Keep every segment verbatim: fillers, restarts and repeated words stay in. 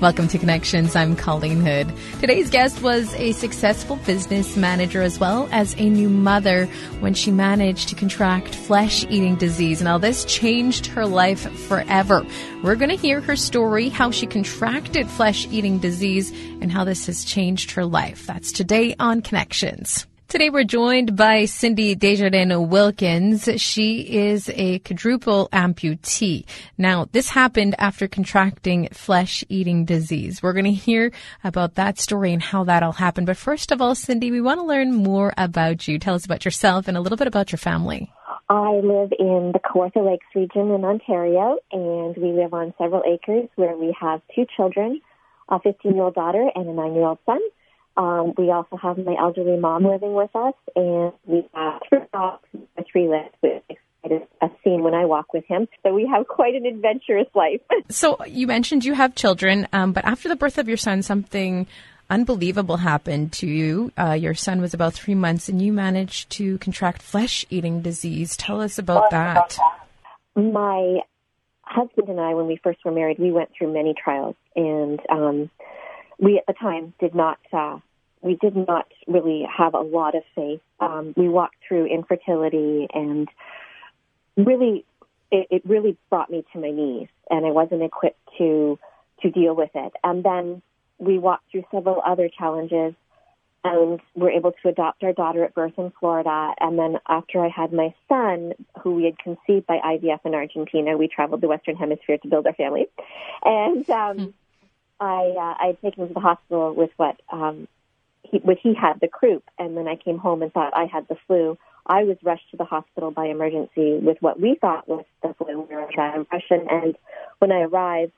Welcome to Connections. I'm Colleen Hood. Today's guest was a successful business manager as well as a new mother when she managed to contract flesh-eating disease. Now, this changed her life forever. We're going to hear her story, how she contracted flesh-eating disease, and how this has changed her life. That's today on Connections. Today we're joined by Cindy Desjardins Wilkins. She is a quadruple amputee. Now, this happened after contracting flesh-eating disease. We're going to hear about that story and how that all happened. But first of all, Cindy, we want to learn more about you. Tell us about yourself and a little bit about your family. I live in the Kawartha Lakes region in Ontario, and we live on several acres where we have two children, a fifteen-year-old daughter and a nine-year-old son. Um, we also have my elderly mom living with us, and we have three dogs and three lives, which is a scene when I walk with him. So we have quite an adventurous life. So you mentioned you have children, um, but after the birth of your son, something unbelievable happened to you. Uh, your son was about three months, and you managed to contract flesh-eating disease. Tell us about that. My husband and I, when we first were married, we went through many trials, and um, we at the time did not... Uh, We did not really have a lot of faith. Um, we walked through infertility, and really, it, it really brought me to my knees, and I wasn't equipped to to deal with it. And then we walked through several other challenges, and were able to adopt our daughter at birth in Florida. And then after I had my son, who we had conceived by I V F in Argentina, we traveled the Western Hemisphere to build our family. And um, I, uh, I had taken him to the hospital with what... Um, He, when he had the croup, and then I came home and thought I had the flu. I was rushed to the hospital by emergency with what we thought was the flu. We were under impression, and when I arrived,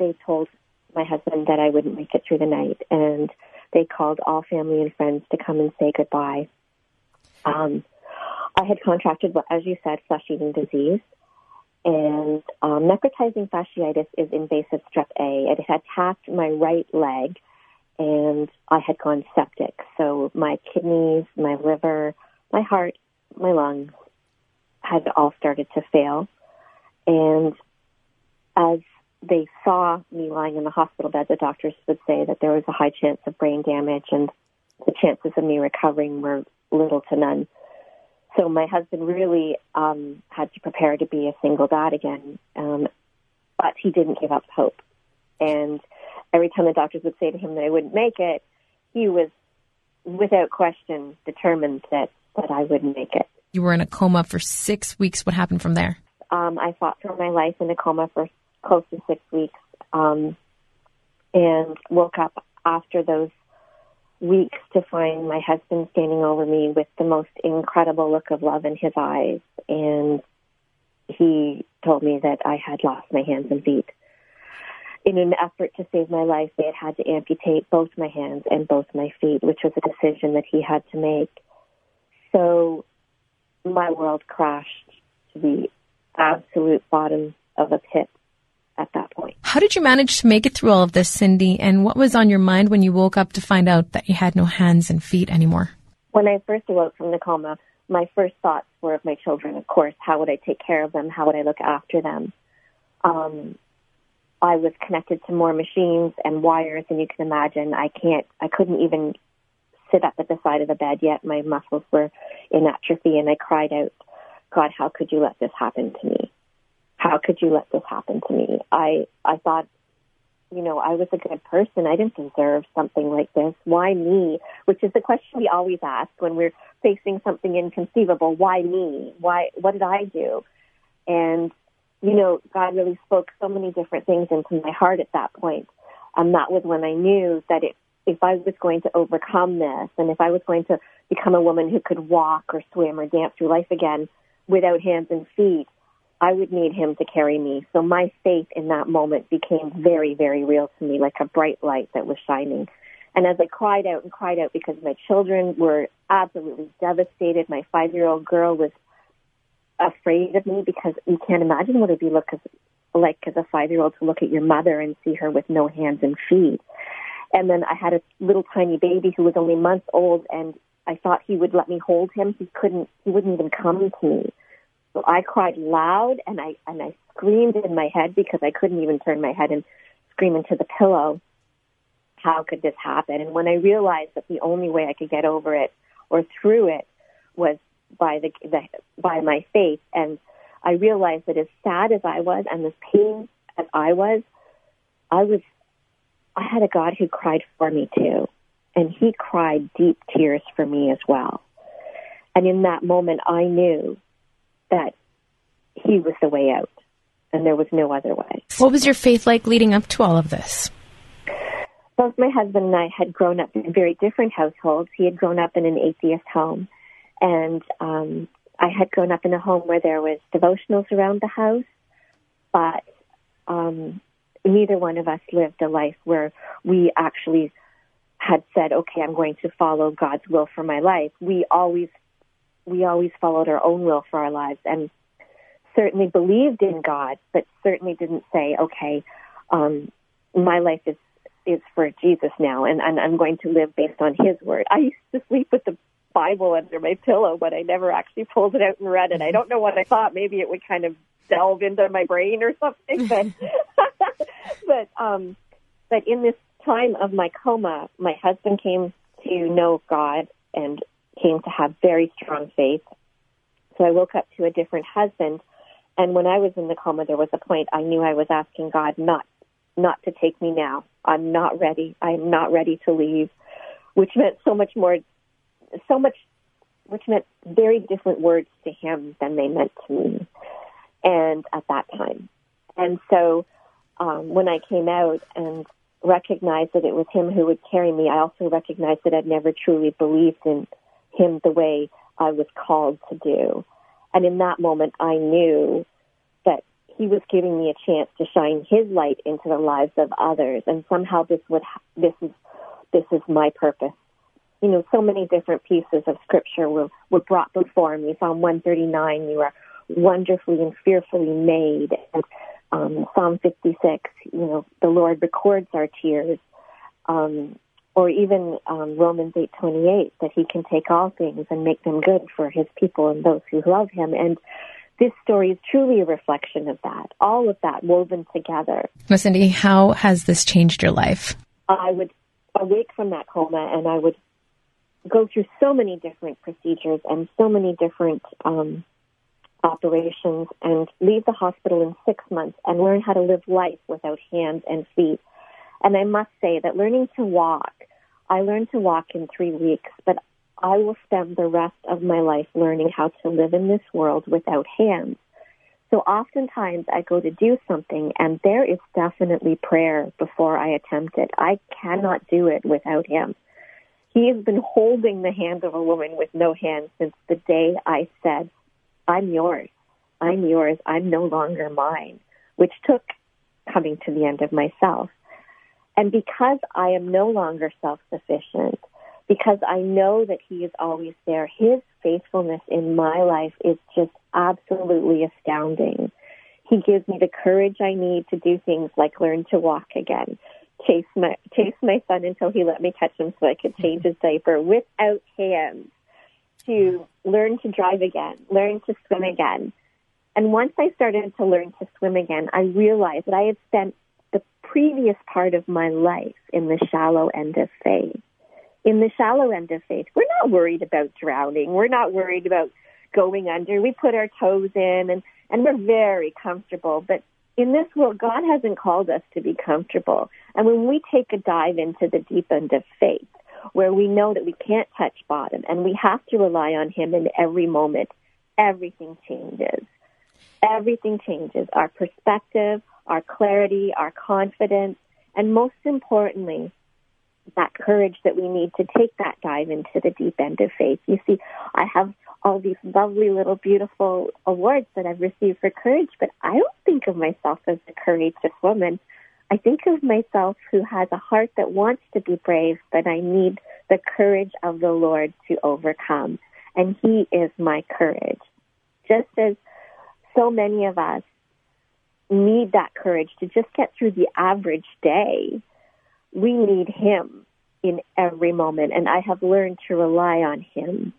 they told my husband that I wouldn't make it through the night, and they called all family and friends to come and say goodbye. Um, I had contracted, as you said, flesh-eating disease, and um, necrotizing fasciitis is invasive strep A. It had attacked my right leg, and I had gone septic. So my kidneys, my liver, my heart, my lungs had all started to fail. And as they saw me lying in the hospital bed, the doctors would say that there was a high chance of brain damage, and the chances of me recovering were little to none. So my husband really um, had to prepare to be a single dad again, um, but he didn't give up hope. And every time the doctors would say to him that I wouldn't make it, he was, without question, determined that, that I wouldn't make it. You were in a coma for six weeks. What happened from there? Um, I fought for my life in a coma for close to six weeks um, and woke up after those weeks to find my husband standing over me with the most incredible look of love in his eyes. And he told me that I had lost my hands and feet. In an effort to save my life, they had had to amputate both my hands and both my feet, which was a decision that he had to make. So my world crashed to the absolute bottom of a pit at that point. How did you manage to make it through all of this, Cindy? And what was on your mind when you woke up to find out that you had no hands and feet anymore? When I first awoke from the coma, my first thoughts were of my children, of course. How would I take care of them? How would I look after them? Um... I was connected to more machines and wires than you can imagine. I can't, I couldn't even sit up at the side of the bed yet. My muscles were in atrophy, and I cried out, God, how could you let this happen to me? How could you let this happen to me? I, I thought, you know, I was a good person. I didn't deserve something like this. Why me? Which is the question we always ask when we're facing something inconceivable. Why me? Why, what did I do? And you know, God really spoke so many different things into my heart at that point. Um, that was when I knew that it, if I was going to overcome this, and if I was going to become a woman who could walk or swim or dance through life again without hands and feet, I would need him to carry me. So my faith in that moment became very, very real to me, like a bright light that was shining. And as I cried out and cried out, because my children were absolutely devastated, my five-year-old girl was afraid of me, because you can't imagine what it'd be look as, like as a five-year-old to look at your mother and see her with no hands and feet. And then I had a little tiny baby who was only months old, and I thought he would let me hold him. He couldn't. He wouldn't even come to me. So I cried loud, and I and I screamed in my head because I couldn't even turn my head and scream into the pillow, how could this happen? And when I realized that the only way I could get over it or through it was by the, the by my faith, and I realized that as sad as I was and as pain as I was, I was I had a God who cried for me too, and He cried deep tears for me as well. And in that moment, I knew that He was the way out, and there was no other way. What was your faith like leading up to all of this? Both my husband and I had grown up in very different households. He had grown up in an atheist home, and um, I had grown up in a home where there was devotionals around the house, but um, neither one of us lived a life where we actually had said, okay, I'm going to follow God's will for my life. We always we always followed our own will for our lives, and certainly believed in God, but certainly didn't say, okay, um, my life is, is for Jesus now, and, and I'm going to live based on His word. I used to sleep with the Bible under my pillow, but I never actually pulled it out and read it. I don't know what I thought. Maybe it would kind of delve into my brain or something. But but, um, but in this time of my coma, my husband came to know God and came to have very strong faith. So I woke up to a different husband, and when I was in the coma, there was a point I knew I was asking God not not to take me now. I'm not ready. I'm not ready to leave, which meant so much more, so much, which meant very different words to Him than they meant to me, and at that time. And so um, when I came out and recognized that it was Him who would carry me, I also recognized that I'd never truly believed in Him the way I was called to do. And in that moment, I knew that He was giving me a chance to shine His light into the lives of others. And somehow this would, ha- this is, this is my purpose. You know, so many different pieces of scripture were, were brought before me. Psalm one thirty-nine, you are wonderfully and fearfully made. And um, Psalm fifty-six, you know, the Lord records our tears. Um, Or even um, Romans eight twenty-eight, that He can take all things and make them good for His people and those who love Him. And this story is truly a reflection of that, all of that woven together. Well, Cindy, how has this changed your life? I would awake from that coma and I would go through so many different procedures and so many different um, operations and leave the hospital in six months and learn how to live life without hands and feet. And I must say that learning to walk, I learned to walk in three weeks, but I will spend the rest of my life learning how to live in this world without hands. So oftentimes I go to do something, and there is definitely prayer before I attempt it. I cannot do it without Him. He has been holding the hand of a woman with no hands since the day I said, I'm yours, I'm yours, I'm no longer mine, which took coming to the end of myself. And because I am no longer self-sufficient, because I know that He is always there, His faithfulness in my life is just absolutely astounding. He gives me the courage I need to do things like learn to walk again, chase my chase my son until he let me catch him so I could change his diaper without hands, to learn to drive again, learn to swim again. And once I started to learn to swim again, I realized that I had spent the previous part of my life in the shallow end of faith. In the shallow end of faith, we're not worried about drowning. We're not worried about going under. We put our toes in, and, and we're very comfortable. But in this world, God hasn't called us to be comfortable. And when we take a dive into the deep end of faith, where we know that we can't touch bottom, and we have to rely on Him in every moment, everything changes. Everything changes. Our perspective, our clarity, our confidence, and most importantly, that courage that we need to take that dive into the deep end of faith. You see, I have all these lovely little beautiful awards that I've received for courage, but I don't think of myself as a courageous woman. I think of myself who has a heart that wants to be brave, but I need the courage of the Lord to overcome. And He is my courage. Just as so many of us need that courage to just get through the average day, we need Him in every moment. And I have learned to rely on Him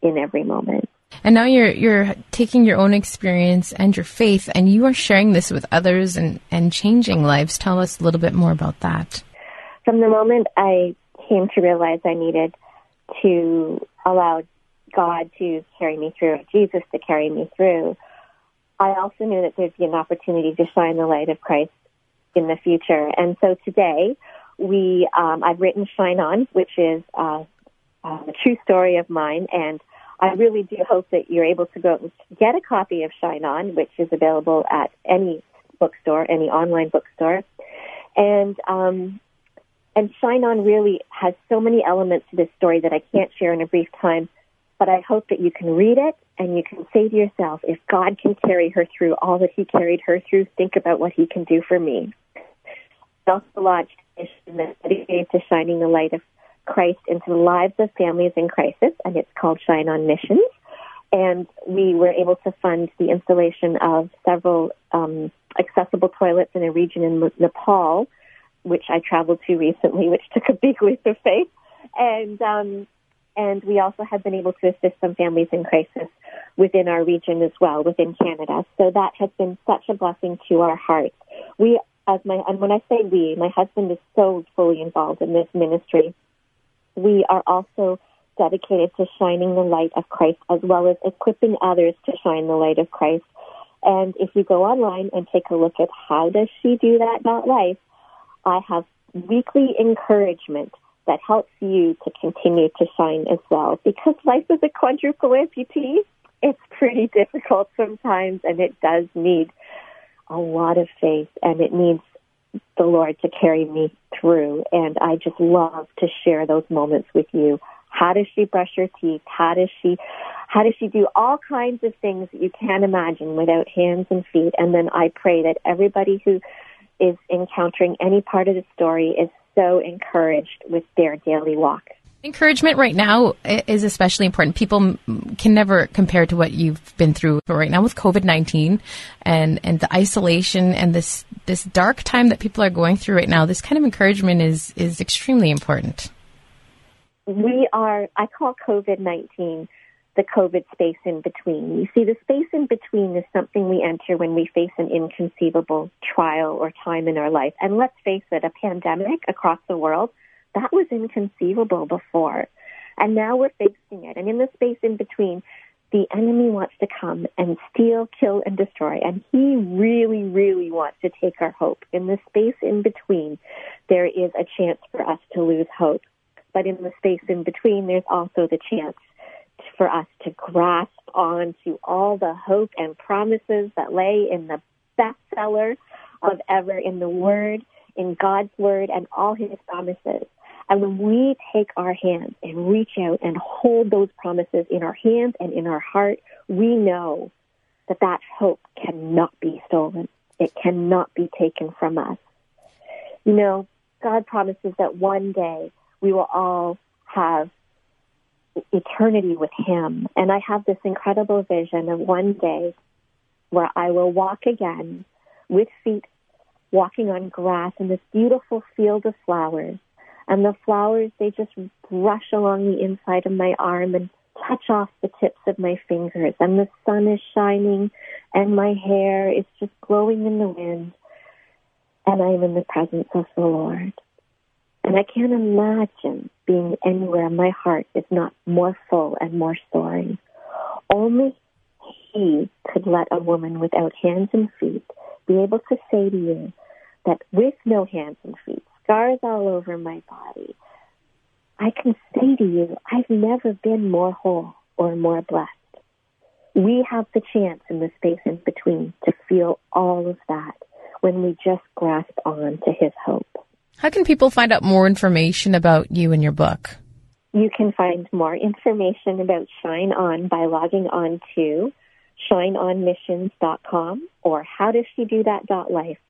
in every moment. And now you're you're taking your own experience and your faith, and you are sharing this with others and, and changing lives. Tell us a little bit more about that. From the moment I came to realize I needed to allow God to carry me through, Jesus to carry me through, I also knew that there'd be an opportunity to shine the light of Christ in the future. And so today, we um, I've written Shine On, which is uh, a true story of mine, and I really do hope that you're able to go out and get a copy of Shine On, which is available at any bookstore, any online bookstore. And um, and Shine On really has so many elements to this story that I can't share in a brief time, but I hope that you can read it and you can say to yourself, if God can carry her through all that he carried her through, think about what he can do for me. I also launched a mission that dedicated to shining the light of Christ into the lives of families in crisis, and it's called Shine on Missions. And we were able to fund the installation of several um, accessible toilets in a region in Nepal, which I traveled to recently, which took a big leap of faith. And um, and we also have been able to assist some families in crisis within our region as well, within Canada. So that has been such a blessing to our hearts. We, as my, and when I say we, my husband is so fully involved in this ministry. We are also dedicated to shining the light of Christ as well as equipping others to shine the light of Christ. And if you go online and take a look at how does she do that dot life, I have weekly encouragement that helps you to continue to shine as well. Because life is a quadruple amputee, it's pretty difficult sometimes, and it does need a lot of faith, and it needs the Lord to carry me through, and I just love to share those moments with you. How does she brush her teeth? How does she, how does she do all kinds of things that you can't imagine without hands and feet? And then I pray that everybody who is encountering any part of the story is so encouraged with their daily walk. Encouragement right now is especially important. People can never compare to what you've been through right now with COVID nineteen and, and the isolation and this this dark time that people are going through right now. This kind of encouragement is, is extremely important. We are, I call COVID nineteen the COVID space in between. You see, the space in between is something we enter when we face an inconceivable trial or time in our life. And let's face it, a pandemic across the world, that was inconceivable before, and now we're facing it. And in the space in between, the enemy wants to come and steal, kill, and destroy, and he really, really wants to take our hope. In the space in between, there is a chance for us to lose hope. But in the space in between, there's also the chance for us to grasp on to all the hope and promises that lay in the bestseller of ever in the Word, in God's Word, and all his promises. And when we take our hands and reach out and hold those promises in our hands and in our heart, we know that that hope cannot be stolen. It cannot be taken from us. You know, God promises that one day we will all have eternity with him. And I have this incredible vision of one day where I will walk again with feet walking on grass in this beautiful field of flowers. And the flowers, they just brush along the inside of my arm and touch off the tips of my fingers. And the sun is shining, and my hair is just blowing in the wind. And I am in the presence of the Lord. And I can't imagine being anywhere my heart is not more full and more soaring. Only he could let a woman without hands and feet be able to say to you that with no hands and feet, scars all over my body, I can say to you, I've never been more whole or more blessed. We have the chance in the space in between to feel all of that when we just grasp on to his hope. How can people find out more information about you and your book? You can find more information about Shine On by logging on to shine on missions dot com or how does she do that dot life.